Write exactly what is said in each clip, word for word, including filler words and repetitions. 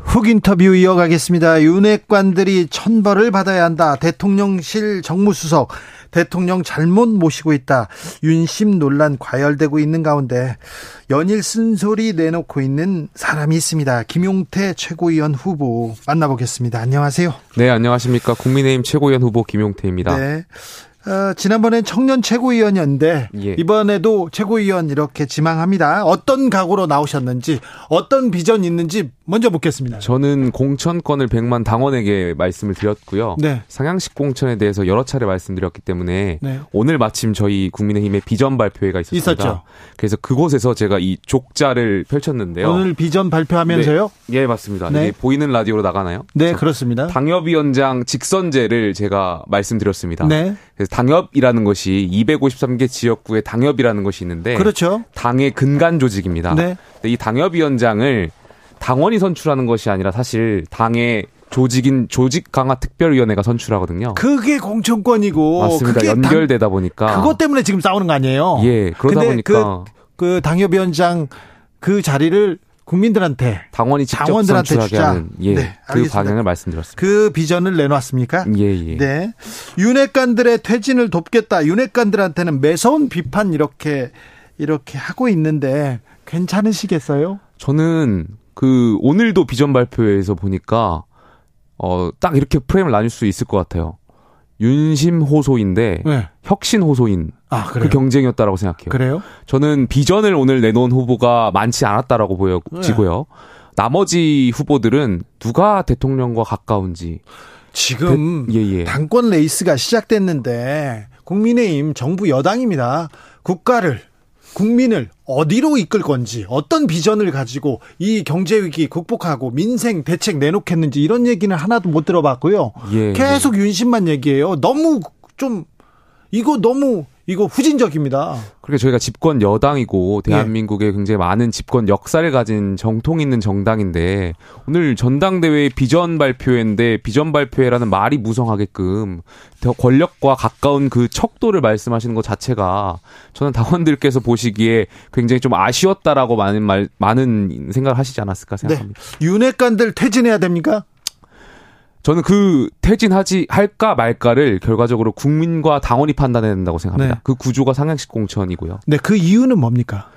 훅 인터뷰 이어가겠습니다. 윤핵관들이 천벌을 받아야 한다. 대통령실 정무수석, 대통령 잘못 모시고 있다. 윤심 논란 과열되고 있는 가운데 연일 쓴소리 내놓고 있는 사람이 있습니다. 김용태 최고위원 후보 만나보겠습니다. 안녕하세요. 네, 안녕하십니까. 국민의힘 최고위원 후보 김용태입니다. 네. 어, 지난번엔 청년 최고위원이었는데 예. 이번에도 최고위원 이렇게 지망합니다. 어떤 각오로 나오셨는지, 어떤 비전이 있는지 먼저 묻겠습니다. 저는 공천권을 백만 당원에게 말씀을 드렸고요. 네. 상향식 공천에 대해서 여러 차례 말씀드렸기 때문에 네. 오늘 마침 저희 국민의힘의 비전 발표회가 있었습니다. 있었죠. 그래서 그곳에서 제가 이 족자를 펼쳤는데요. 오늘 비전 발표하면서요? 네. 예, 맞습니다. 네. 이게 보이는 라디오로 나가나요? 네, 그렇습니다. 당협위원장 직선제를 제가 말씀드렸습니다. 네. 그래서 당협이라는 것이 이백오십삼 개 지역구의 당협이라는 것이 있는데 그렇죠. 당의 근간 조직입니다. 네. 근데 이 당협위원장을 당원이 선출하는 것이 아니라 사실 당의 조직인 조직강화특별위원회가 선출하거든요. 그게 공천권이고 맞습니다. 그게 연결되다 당, 보니까 그것 때문에 지금 싸우는 거 아니에요? 예. 그러다 보니까 그, 그 당협위원장 그 자리를 국민들한테 당원이 직접 당원들한테 선출하게 주자. 하는 예, 네, 그 방향을 말씀드렸습니다. 그 비전을 내놨습니까? 예, 예. 네. 윤핵관들의 퇴진을 돕겠다. 윤핵관들한테는 매서운 비판 이렇게 이렇게 하고 있는데 괜찮으시겠어요? 저는 그 오늘도 비전 발표회에서 보니까 어, 딱 이렇게 프레임을 나눌 수 있을 것 같아요. 윤심 호소인데 네. 혁신 호소인. 아, 그래요? 그 경쟁이었다라고 생각해요. 그래요? 저는 비전을 오늘 내놓은 후보가 많지 않았다라고 보여지고요. 네. 나머지 후보들은 누가 대통령과 가까운지. 지금 대, 예, 예. 당권 레이스가 시작됐는데 국민의힘 정부 여당입니다. 국가를, 국민을 어디로 이끌 건지, 어떤 비전을 가지고 이 경제위기 극복하고 민생 대책 내놓겠는지 이런 얘기는 하나도 못 들어봤고요. 예, 계속 예. 윤심만 얘기해요. 너무 좀 이거 너무 이거 후진적입니다. 그러니까 저희가 집권 여당이고 대한민국에 굉장히 많은 집권 역사를 가진 정통 있는 정당인데 오늘 전당대회의 비전 발표회인데 비전 발표회라는 말이 무성하게끔 더 권력과 가까운 그 척도를 말씀하시는 것 자체가 저는 당원들께서 보시기에 굉장히 좀 아쉬웠다라고 많은 말, 많은 생각을 하시지 않았을까 생각합니다. 네. 윤핵관들 퇴진해야 됩니까? 저는 그 퇴진하지 할까 말까를 결과적으로 국민과 당원이 판단해야 된다고 생각합니다. 네. 그 구조가 상향식 공천이고요. 네, 그 이유는 뭡니까?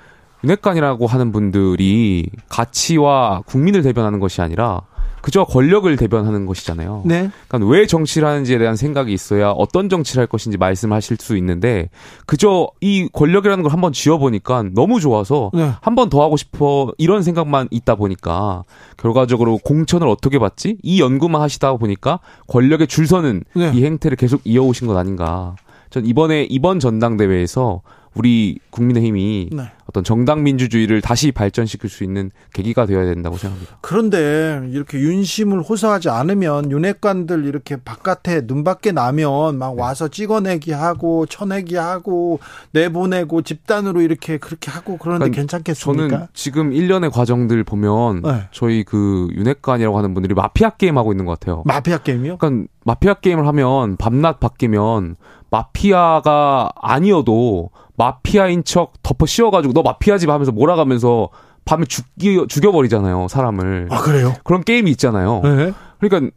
윤핵관이라고 하는 분들이 가치와 국민을 대변하는 것이 아니라 그저 권력을 대변하는 것이잖아요. 네. 그러니까 왜 정치를 하는지에 대한 생각이 있어야 어떤 정치를 할 것인지 말씀하실 수 있는데 그저 이 권력이라는 걸 한번 쥐어보니까 너무 좋아서 네. 한 번 더 하고 싶어 이런 생각만 있다 보니까 결과적으로 공천을 어떻게 받지? 이 연구만 하시다 보니까 권력에 줄 서는 네. 이 행태를 계속 이어오신 것 아닌가. 전 이번에 이번 전당대회에서 우리 국민의힘이 네. 어떤 정당 민주주의를 다시 발전시킬 수 있는 계기가 되어야 된다고 생각합니다. 그런데 이렇게 윤심을 호소하지 않으면 윤핵관들 이렇게 바깥에 눈 밖에 나면 막 와서 찍어내기 하고 쳐내기 하고 내보내고 집단으로 이렇게 그렇게 하고 그러는데 그러니까 괜찮겠습니까? 저는 지금 일 년의 과정들 보면 네. 저희 그 윤핵관이라고 하는 분들이 마피아 게임하고 있는 것 같아요. 마피아 게임이요? 그러니까 마피아 게임을 하면 밤낮 바뀌면 마피아가 아니어도 마피아인 척 덮어 씌워가지고 너 마피아집 하면서 몰아가면서 밤에 죽기, 죽여버리잖아요 사람을. 아 그래요? 그런 게임이 있잖아요. 네. 그러니까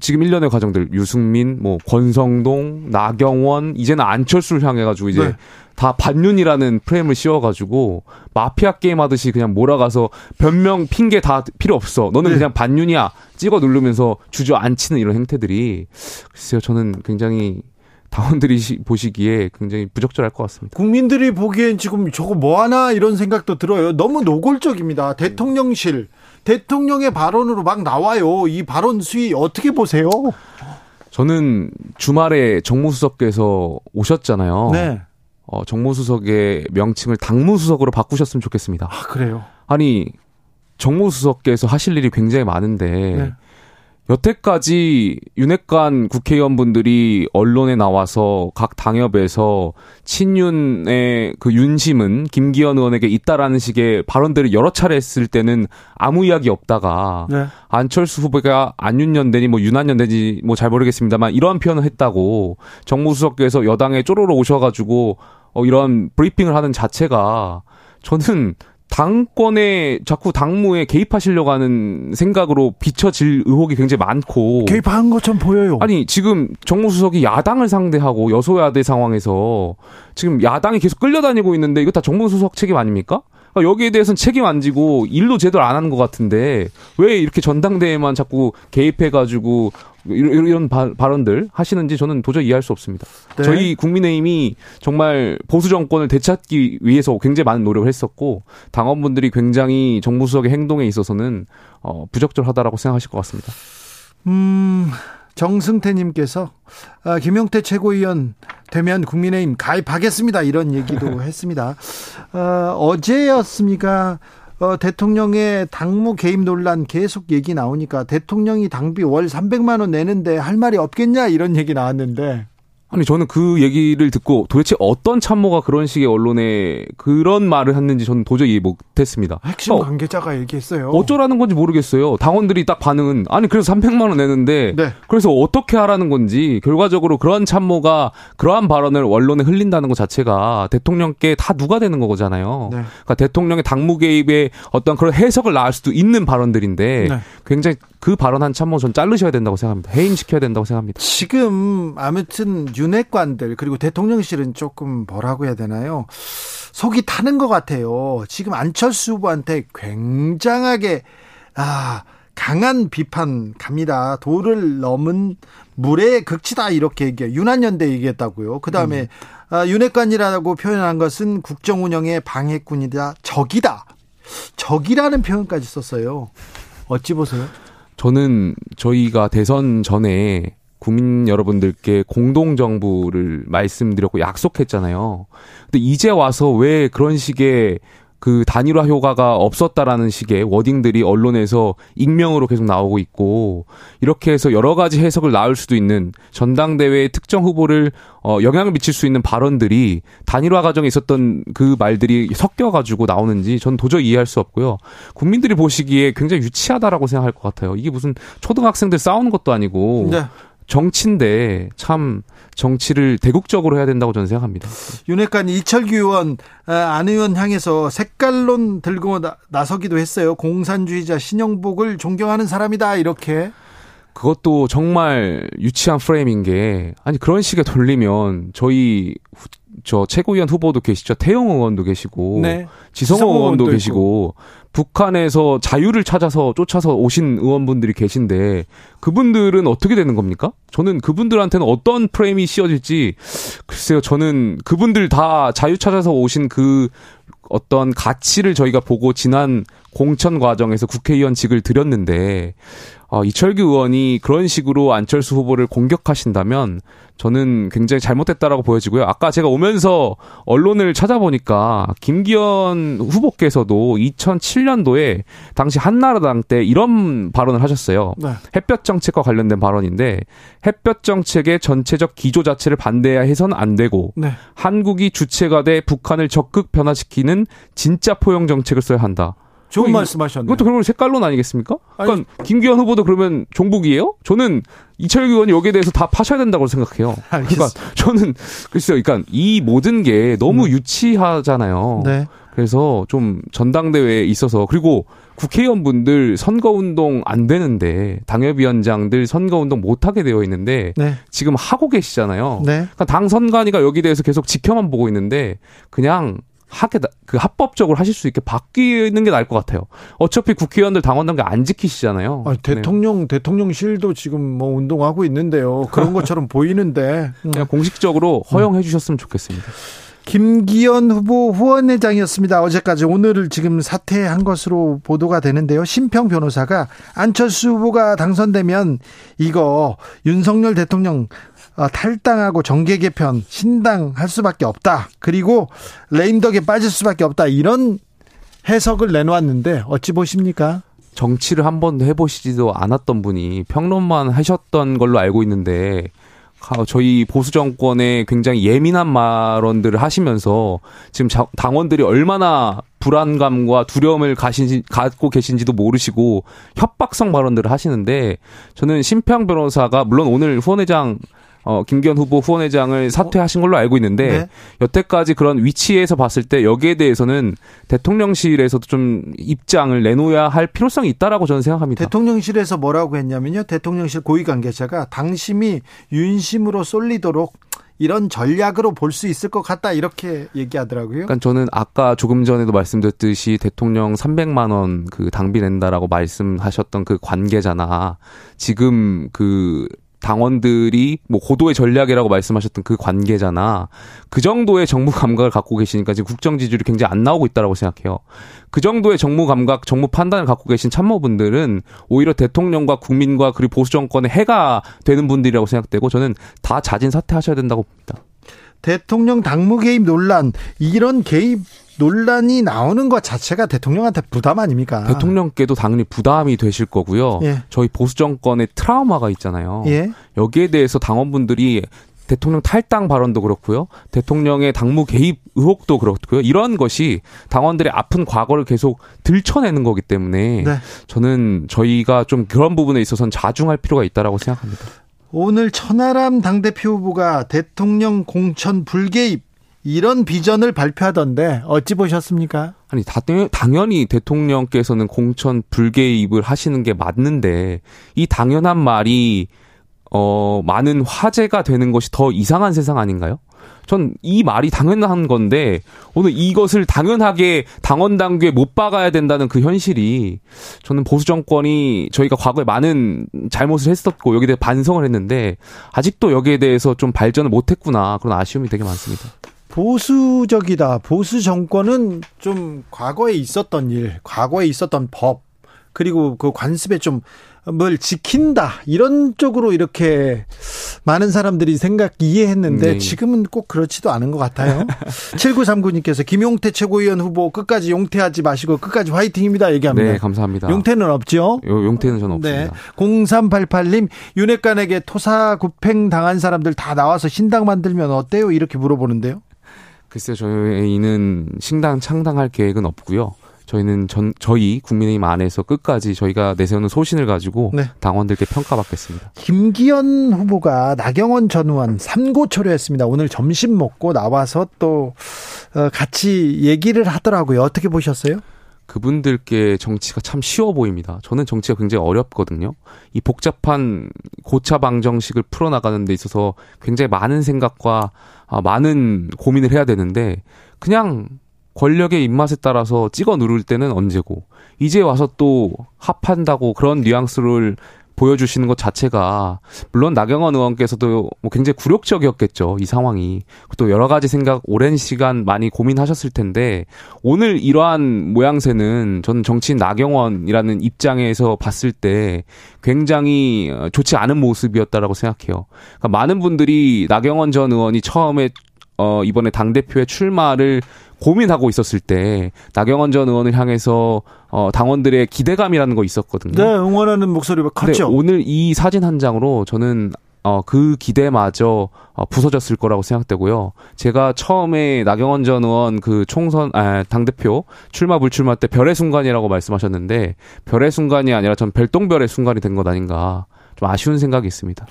지금 일 년의 과정들 유승민, 뭐 권성동, 나경원 이제는 안철수를 향해가지고 이제 네. 다 반윤이라는 프레임을 씌워가지고 마피아 게임 하듯이 그냥 몰아가서 변명 핑계 다 필요 없어. 너는 네. 그냥 반윤이야. 찍어 누르면서 주저앉히는 이런 행태들이 글쎄요 저는 굉장히. 당원들이 보시기에 굉장히 부적절할 것 같습니다. 국민들이 보기엔 지금 저거 뭐하나 이런 생각도 들어요. 너무 노골적입니다. 대통령실, 대통령의 발언으로 막 나와요. 이 발언 수위 어떻게 보세요? 저는 주말에 정무수석께서 오셨잖아요. 네. 어, 정무수석의 명칭을 당무수석으로 바꾸셨으면 좋겠습니다. 아, 그래요? 아니, 정무수석께서 하실 일이 굉장히 많은데 네. 여태까지 윤핵관 국회의원분들이 언론에 나와서 각 당협에서 친윤의 그 윤심은 김기현 의원에게 있다라는 식의 발언들을 여러 차례 했을 때는 아무 이야기 없다가 네. 안철수 후보가 안윤연대니 뭐 윤한연대니 뭐 잘 모르겠습니다만 이런 표현을 했다고 정무수석께서 여당에 쪼로로 오셔가지고 어 이런 브리핑을 하는 자체가 저는 당권에 자꾸 당무에 개입하시려고 하는 생각으로 비춰질 의혹이 굉장히 많고 개입한 것처럼 보여요. 아니 지금 정무수석이 야당을 상대하고 여소야대 상황에서 지금 야당이 계속 끌려다니고 있는데 이거 다 정무수석 책임 아닙니까? 그러니까 여기에 대해서는 책임 안 지고 일도 제대로 안 하는 것 같은데 왜 이렇게 전당대회만 자꾸 개입해가지고 이런 바, 발언들 하시는지 저는 도저히 이해할 수 없습니다. 네. 저희 국민의힘이 정말 보수 정권을 되찾기 위해서 굉장히 많은 노력을 했었고 당원분들이 굉장히 정무수석의 행동에 있어서는 어, 부적절하다라고 생각하실 것 같습니다. 음, 정승태님께서 아, 김용태 최고위원 되면 국민의힘 가입하겠습니다. 이런 얘기도 했습니다. 어, 어제였습니까? 어, 대통령의 당무 개입 논란 계속 얘기 나오니까 대통령이 당비 월 삼백만 원 내는데 할 말이 없겠냐 이런 얘기 나왔는데 아니 저는 그 얘기를 듣고 도대체 어떤 참모가 그런 식의 언론에 그런 말을 했는지 저는 도저히 이해 못했습니다. 핵심 관계자가 어, 얘기했어요. 어쩌라는 건지 모르겠어요. 당원들이 딱 반응은 아니 그래서 삼백만 원 내는데 네. 그래서 어떻게 하라는 건지 결과적으로 그런 참모가 그러한 발언을 언론에 흘린다는 것 자체가 대통령께 다 누가 되는 거잖아요. 네. 그러니까 대통령의 당무 개입에 어떤 그런 해석을 낳을 수도 있는 발언들인데 네. 굉장히 그 발언한 참모 전 자르셔야 된다고 생각합니다. 해임시켜야 된다고 생각합니다. 지금 아무튼 윤핵관들 그리고 대통령실은 조금 뭐라고 해야 되나요? 속이 타는 것 같아요. 지금 안철수 후보한테 굉장하게 아, 강한 비판 갑니다. 도를 넘은 물의 극치다 이렇게 얘기해요. 윤한연대 얘기했다고요. 그다음에 음. 아, 윤핵관이라고 표현한 것은 국정운영의 방해꾼이다. 적이다. 적이라는 표현까지 썼어요. 어찌 보세요? 저는 저희가 대선 전에 국민 여러분들께 공동정부를 말씀드렸고 약속했잖아요. 근데 이제 와서 왜 그런 식의 그 단일화 효과가 없었다라는 식의 워딩들이 언론에서 익명으로 계속 나오고 있고 이렇게 해서 여러 가지 해석을 낳을 수도 있는 전당대회의 특정 후보를 어, 영향을 미칠 수 있는 발언들이 단일화 과정에 있었던 그 말들이 섞여가지고 나오는지 전 도저히 이해할 수 없고요. 국민들이 보시기에 굉장히 유치하다라고 생각할 것 같아요. 이게 무슨 초등학생들 싸우는 것도 아니고 네. 정치인데 참 정치를 대국적으로 해야 된다고 저는 생각합니다. 윤핵관 이철규 의원, 안 의원 향해서 색깔론 들고 나, 나서기도 했어요. 공산주의자 신영복을 존경하는 사람이다 이렇게. 그것도 정말 유치한 프레임인 게 아니 그런 식에 돌리면 저희 후, 저 최고위원 후보도 계시죠. 태영 의원도 계시고 네. 지성호, 지성호 의원도 계시고 있고. 북한에서 자유를 찾아서 쫓아서 오신 의원분들이 계신데 그분들은 어떻게 되는 겁니까? 저는 그분들한테는 어떤 프레임이 씌워질지 글쎄요. 저는 그분들 다 자유 찾아서 오신 그 어떤 가치를 저희가 보고 지난 공천 과정에서 국회의원직을 드렸는데 어, 이철규 의원이 그런 식으로 안철수 후보를 공격하신다면 저는 굉장히 잘못됐다라고 보여지고요. 아까 제가 오면서 언론을 찾아보니까 김기현 후보께서도 이천칠년도에 당시 한나라당 때 이런 발언을 하셨어요. 네. 햇볕 정책과 관련된 발언인데 햇볕 정책의 전체적 기조 자체를 반대해야 해선 안 되고 네. 한국이 주체가 돼 북한을 적극 변화시키는 진짜 포용 정책을 써야 한다. 좋은 말씀하셨네요. 이것도 그러면 색깔론 아니겠습니까? 그러니까 아니, 김기현 후보도 그러면 종북이에요? 저는 이철규 의원이 여기에 대해서 다 파셔야 된다고 생각해요. 알겠습니다. 그러니까 저는 글쎄요. 그러니까 이 모든 게 너무 음. 유치하잖아요. 네. 그래서 좀 전당대회에 있어서 그리고 국회의원분들 선거운동 안 되는데 당협위원장들 선거운동 못하게 되어 있는데 네. 지금 하고 계시잖아요. 네. 그러니까 당 선관위가 여기 대해서 계속 지켜만 보고 있는데 그냥 하게 그 합법적으로 하실 수 있게 바뀌는 게 나을 것 같아요. 어차피 국회의원들 당원단계 안 지키시잖아요. 아니, 대통령 네. 대통령실도 지금 뭐 운동하고 있는데요. 그런 것처럼 보이는데 그냥 공식적으로 허용해 주셨으면 좋겠습니다. 김기현 후보 후원회장이었습니다. 어제까지 오늘을 지금 사퇴한 것으로 보도가 되는데요. 심평 변호사가 안철수 후보가 당선되면 이거 윤석열 대통령 탈당하고 정계 개편 신당할 수밖에 없다. 그리고 레임덕에 빠질 수밖에 없다. 이런 해석을 내놓았는데 어찌 보십니까? 정치를 한 번도 해보시지도 않았던 분이 평론만 하셨던 걸로 알고 있는데 저희 보수 정권에 굉장히 예민한 말언들을 하시면서 지금 당원들이 얼마나 불안감과 두려움을 가신지, 갖고 계신지도 모르시고 협박성 발언들을 하시는데, 저는 심평 변호사가 물론 오늘 후원회장 어, 김기현 후보 후원회장을 사퇴하신 걸로 알고 있는데 네? 여태까지 그런 위치에서 봤을 때 여기에 대해서는 대통령실에서도 좀 입장을 내놓아야 할 필요성이 있다라고 저는 생각합니다. 대통령실에서 뭐라고 했냐면요, 대통령실 고위 관계자가 당심이 윤심으로 쏠리도록 이런 전략으로 볼 수 있을 것 같다 이렇게 얘기하더라고요. 그러니까 저는 아까 조금 전에도 말씀드렸듯이 대통령 삼백만 원 그 당비 낸다라고 말씀하셨던 그 관계자나 지금 그 당원들이 뭐 고도의 전략이라고 말씀하셨던 그 관계자나 그 정도의 정무 감각을 갖고 계시니까 지금 국정 지지율이 굉장히 안 나오고 있다라고 생각해요. 그 정도의 정무 감각, 정무 판단을 갖고 계신 참모분들은 오히려 대통령과 국민과 그리고 보수 정권에 해가 되는 분들이라고 생각되고, 저는 다 자진 사퇴하셔야 된다고 봅니다. 대통령 당무 개입 논란, 이런 개입 논란이 나오는 것 자체가 대통령한테 부담 아닙니까? 대통령께도 당연히 부담이 되실 거고요. 예. 저희 보수 정권의 트라우마가 있잖아요. 예. 여기에 대해서 당원분들이 대통령 탈당 발언도 그렇고요, 대통령의 당무 개입 의혹도 그렇고요, 이런 것이 당원들의 아픈 과거를 계속 들춰내는 거기 때문에 네. 저는 저희가 좀 그런 부분에 있어서는 자중할 필요가 있다라고 생각합니다. 오늘 천하람 당대표 후보가 대통령 공천 불개입 이런 비전을 발표하던데 어찌 보셨습니까? 아니, 다, 당연히 대통령께서는 공천 불개입을 하시는 게 맞는데 이 당연한 말이 어, 많은 화제가 되는 것이 더 이상한 세상 아닌가요? 전 이 말이 당연한 건데 오늘 이것을 당연하게 당원 당규에 못 박아야 된다는 그 현실이, 저는 보수 정권이 저희가 과거에 많은 잘못을 했었고 여기에 대해 반성을 했는데 아직도 여기에 대해서 좀 발전을 못했구나, 그런 아쉬움이 되게 많습니다. 보수적이다. 보수 정권은 좀 과거에 있었던 일, 과거에 있었던 법, 그리고 그 관습에 좀 뭘 지킨다, 이런 쪽으로 이렇게 많은 사람들이 생각 이해했는데 네. 지금은 꼭 그렇지도 않은 것 같아요. 칠구삼구 님께서 김용태 최고위원 후보 끝까지 용퇴하지 마시고 끝까지 화이팅입니다 얘기합니다. 네, 감사합니다. 용퇴는 없죠? 요, 용퇴는 전 네. 없습니다. 공삼팔팔 님, 윤핵관에게 토사구팽 당한 사람들 다 나와서 신당 만들면 어때요? 이렇게 물어보는데요. 글쎄요, 저희는 신당 창당할 계획은 없고요. 저희는 전, 저희 국민의힘 안에서 끝까지 저희가 내세우는 소신을 가지고 네. 당원들께 평가받겠습니다. 김기현 후보가 나경원 전 의원 삼고 초려했습니다. 오늘 점심 먹고 나와서 또 같이 얘기를 하더라고요. 어떻게 보셨어요? 그분들께 정치가 참 쉬워 보입니다. 저는 정치가 굉장히 어렵거든요. 이 복잡한 고차 방정식을 풀어나가는 데 있어서 굉장히 많은 생각과 많은 고민을 해야 되는데 그냥 권력의 입맛에 따라서 찍어 누를 때는 언제고, 이제 와서 또 합한다고 그런 뉘앙스를 보여주시는 것 자체가, 물론 나경원 의원께서도 뭐 굉장히 굴욕적이었겠죠, 이 상황이. 또 여러 가지 생각 오랜 시간 많이 고민하셨을 텐데 오늘 이러한 모양새는 저는 정치인 나경원이라는 입장에서 봤을 때 굉장히 좋지 않은 모습이었다라고 생각해요. 그러니까 많은 분들이 나경원 전 의원이 처음에 어, 이번에 당대표의 출마를 고민하고 있었을 때 나경원 전 의원을 향해서 어, 당원들의 기대감이라는 거 있었거든요. 네, 응원하는 목소리가 컸죠. 오늘 이 사진 한 장으로 저는 어, 그 기대마저 어, 부서졌을 거라고 생각되고요. 제가 처음에 나경원 전 의원 그 총선, 아, 당대표 출마 불출마 때 별의 순간이라고 말씀하셨는데 별의 순간이 아니라 전 별똥별의 순간이 된 것 아닌가, 좀 아쉬운 생각이 있습니다.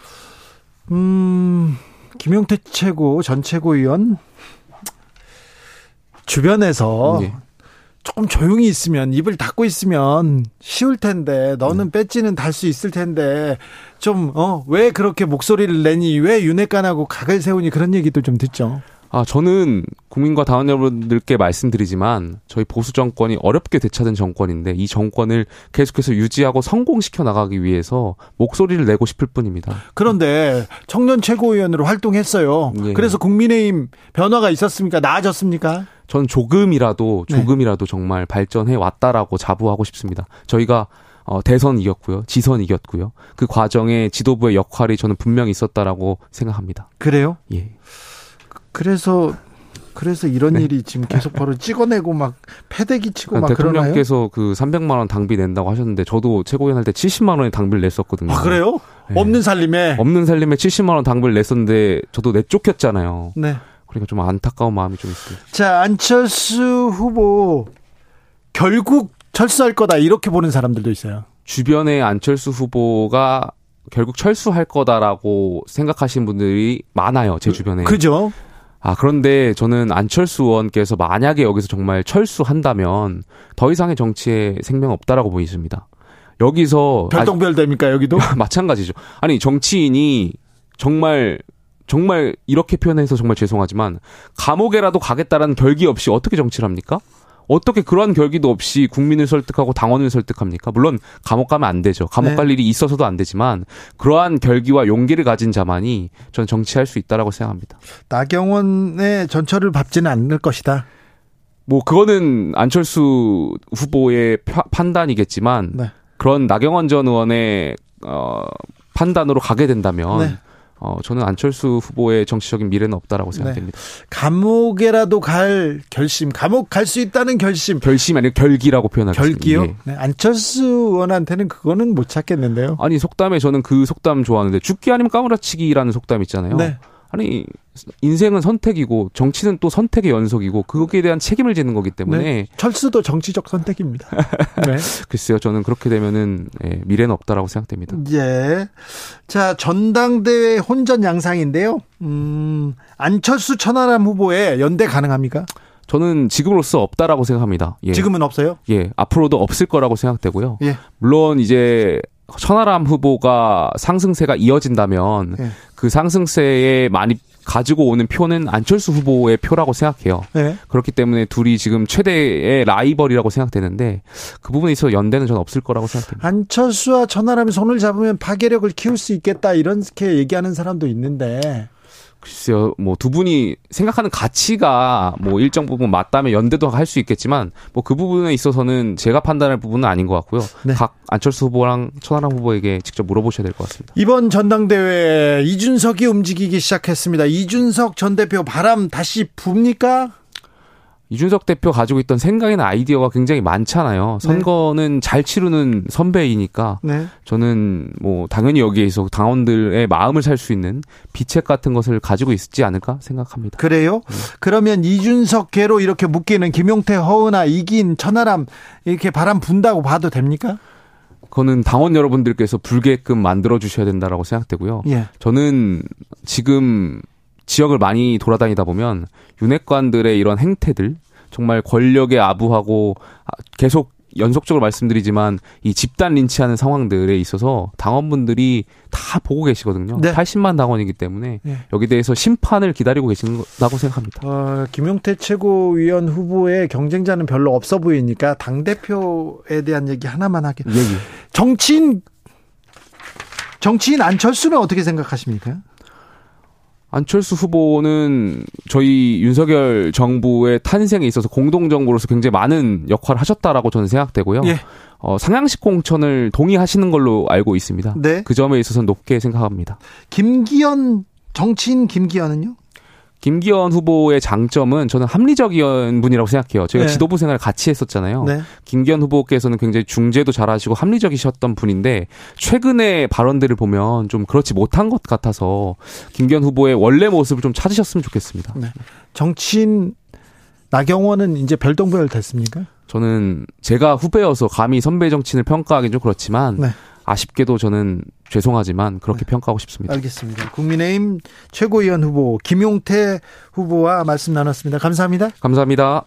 음... 김용태 최고 전 최고위원 주변에서 네. 조금 조용히 있으면, 입을 닫고 있으면 쉬울 텐데, 너는 배지는 달 수 있을 텐데 좀 어 왜 그렇게 목소리를 내니, 왜 윤핵관하고 각을 세우니, 그런 얘기도 좀 듣죠. 아, 저는 국민과 당원 여러분들께 말씀드리지만 저희 보수 정권이 어렵게 되찾은 정권인데 이 정권을 계속해서 유지하고 성공시켜 나가기 위해서 목소리를 내고 싶을 뿐입니다. 그런데 청년 최고위원으로 활동했어요. 예. 그래서 국민의힘 변화가 있었습니까? 나아졌습니까? 전 조금이라도 조금이라도 네. 정말 발전해 왔다라고 자부하고 싶습니다. 저희가 어, 대선 이겼고요, 지선 이겼고요. 그 과정에 지도부의 역할이 저는 분명히 있었다라고 생각합니다. 그래요? 예. 그래서 그래서 이런 네. 일이 지금 계속 바로 찍어내고 막 패대기 치고 아, 막 그러나요? 대통령께서 그 삼백만 원 당비 낸다고 하셨는데 저도 최고위원 할 때 칠십만 원의 당비를 냈었거든요. 아 그래요? 네. 없는 살림에? 없는 살림에 칠십만 원 당비를 냈었는데 저도 내쫓겼잖아요. 네. 그러니까 좀 안타까운 마음이 좀 있습니다. 자, 안철수 후보 결국 철수할 거다 이렇게 보는 사람들도 있어요. 주변에 안철수 후보가 결국 철수할 거다라고 생각하신 분들이 많아요. 제 주변에. 그죠? 아, 그런데 저는 안철수 의원께서 만약에 여기서 정말 철수한다면 더 이상의 정치에 생명 없다라고 보입니다. 여기서. 별똥별됩니까, 여기도? 마찬가지죠. 아니, 정치인이 정말, 정말 이렇게 표현해서 정말 죄송하지만 감옥에라도 가겠다라는 결기 없이 어떻게 정치를 합니까? 어떻게 그러한 결기도 없이 국민을 설득하고 당원을 설득합니까? 물론 감옥 가면 안 되죠. 감옥 네. 갈 일이 있어서도 안 되지만 그러한 결기와 용기를 가진 자만이 저는 정치할 수 있다라고 생각합니다. 나경원의 전철을 밟지는 않을 것이다. 뭐 그거는 안철수 후보의 파, 판단이겠지만 네. 그런 나경원 전 의원의 어, 판단으로 가게 된다면 네. 어, 저는 안철수 후보의 정치적인 미래는 없다라고 생각됩니다. 네. 감옥에라도 갈 결심, 감옥 갈 수 있다는 결심. 결심이 아니라 결기라고 표현하겠습니다. 결기요? 예. 네. 안철수 의원한테는 그거는 못 찾겠는데요. 아니, 속담에 저는 그 속담 좋아하는데 죽기 아니면 까무라치기라는 속담 있잖아요. 네. 아니, 인생은 선택이고 정치는 또 선택의 연속이고 그거에 대한 책임을 지는 거기 때문에. 네. 철수도 정치적 선택입니다. 네. 글쎄요. 저는 그렇게 되면은 예, 미래는 없다라고 생각됩니다. 예. 자, 전당대회 혼전 양상인데요. 음, 안철수 천하람 후보에 연대 가능합니까? 저는 지금으로서 없다라고 생각합니다. 예. 지금은 없어요? 예. 앞으로도 없을 거라고 생각되고요. 예. 물론 이제 천하람 후보가 상승세가 이어진다면 네. 그 상승세에 많이 가지고 오는 표는 안철수 후보의 표라고 생각해요. 네. 그렇기 때문에 둘이 지금 최대의 라이벌이라고 생각되는데 그 부분에 있어서 연대는 전 없을 거라고 생각합니다. 안철수와 천하람이 손을 잡으면 파괴력을 키울 수 있겠다 이렇게 얘기하는 사람도 있는데 글쎄요, 뭐, 두 분이 생각하는 가치가 뭐 일정 부분 맞다면 연대도 할 수 있겠지만, 뭐 그 부분에 있어서는 제가 판단할 부분은 아닌 것 같고요. 네. 각 안철수 후보랑 천하람 후보에게 직접 물어보셔야 될 것 같습니다. 이번 전당대회 이준석이 움직이기 시작했습니다. 이준석 전 대표 바람 다시 붑니까? 이준석 대표 가지고 있던 생각이나 아이디어가 굉장히 많잖아요. 선거는 네. 잘 치르는 선배이니까 네. 저는 뭐 당연히 여기에서 당원들의 마음을 살 수 있는 비책 같은 것을 가지고 있지 않을까 생각합니다. 그래요? 네. 그러면 이준석계로 이렇게 묶이는 김용태, 허은하, 이긴, 천하람 이렇게 바람 분다고 봐도 됩니까? 그거는 당원 여러분들께서 불게끔 만들어주셔야 된다라고 생각되고요. 예. 저는 지금 지역을 많이 돌아다니다 보면 윤핵관들의 이런 행태들 정말 권력에 아부하고 계속 연속적으로 말씀드리지만 이 집단 린치하는 상황들에 있어서 당원분들이 다 보고 계시거든요. 네. 팔십만 당원이기 때문에 네. 여기 대해서 심판을 기다리고 계신다고 생각합니다. 어, 김용태 최고위원 후보의 경쟁자는 별로 없어 보이니까 당대표에 대한 얘기 하나만 하게. 예, 예. 정치인 정치인 안철수는 어떻게 생각하십니까? 안철수 후보는 저희 윤석열 정부의 탄생에 있어서 공동정부로서 굉장히 많은 역할을 하셨다라고 저는 생각되고요. 예. 어, 상향식 공천을 동의하시는 걸로 알고 있습니다. 네. 그 점에 있어서는 높게 생각합니다. 김기현, 정치인 김기현은요? 김기현 후보의 장점은 저는 합리적인 분이라고 생각해요. 저희가 네. 지도부 생활을 같이 했었잖아요. 네. 김기현 후보께서는 굉장히 중재도 잘하시고 합리적이셨던 분인데 최근의 발언들을 보면 좀 그렇지 못한 것 같아서 김기현 후보의 원래 모습을 좀 찾으셨으면 좋겠습니다. 네. 정치인 나경원은 이제 별똥별 됐습니까? 저는 제가 후배여서 감히 선배 정치인을 평가하기는 좀 그렇지만 네. 아쉽게도 저는 죄송하지만 그렇게 네. 평가하고 싶습니다. 알겠습니다. 국민의힘 최고위원 후보 김용태 후보와 말씀 나눴습니다. 감사합니다. 감사합니다.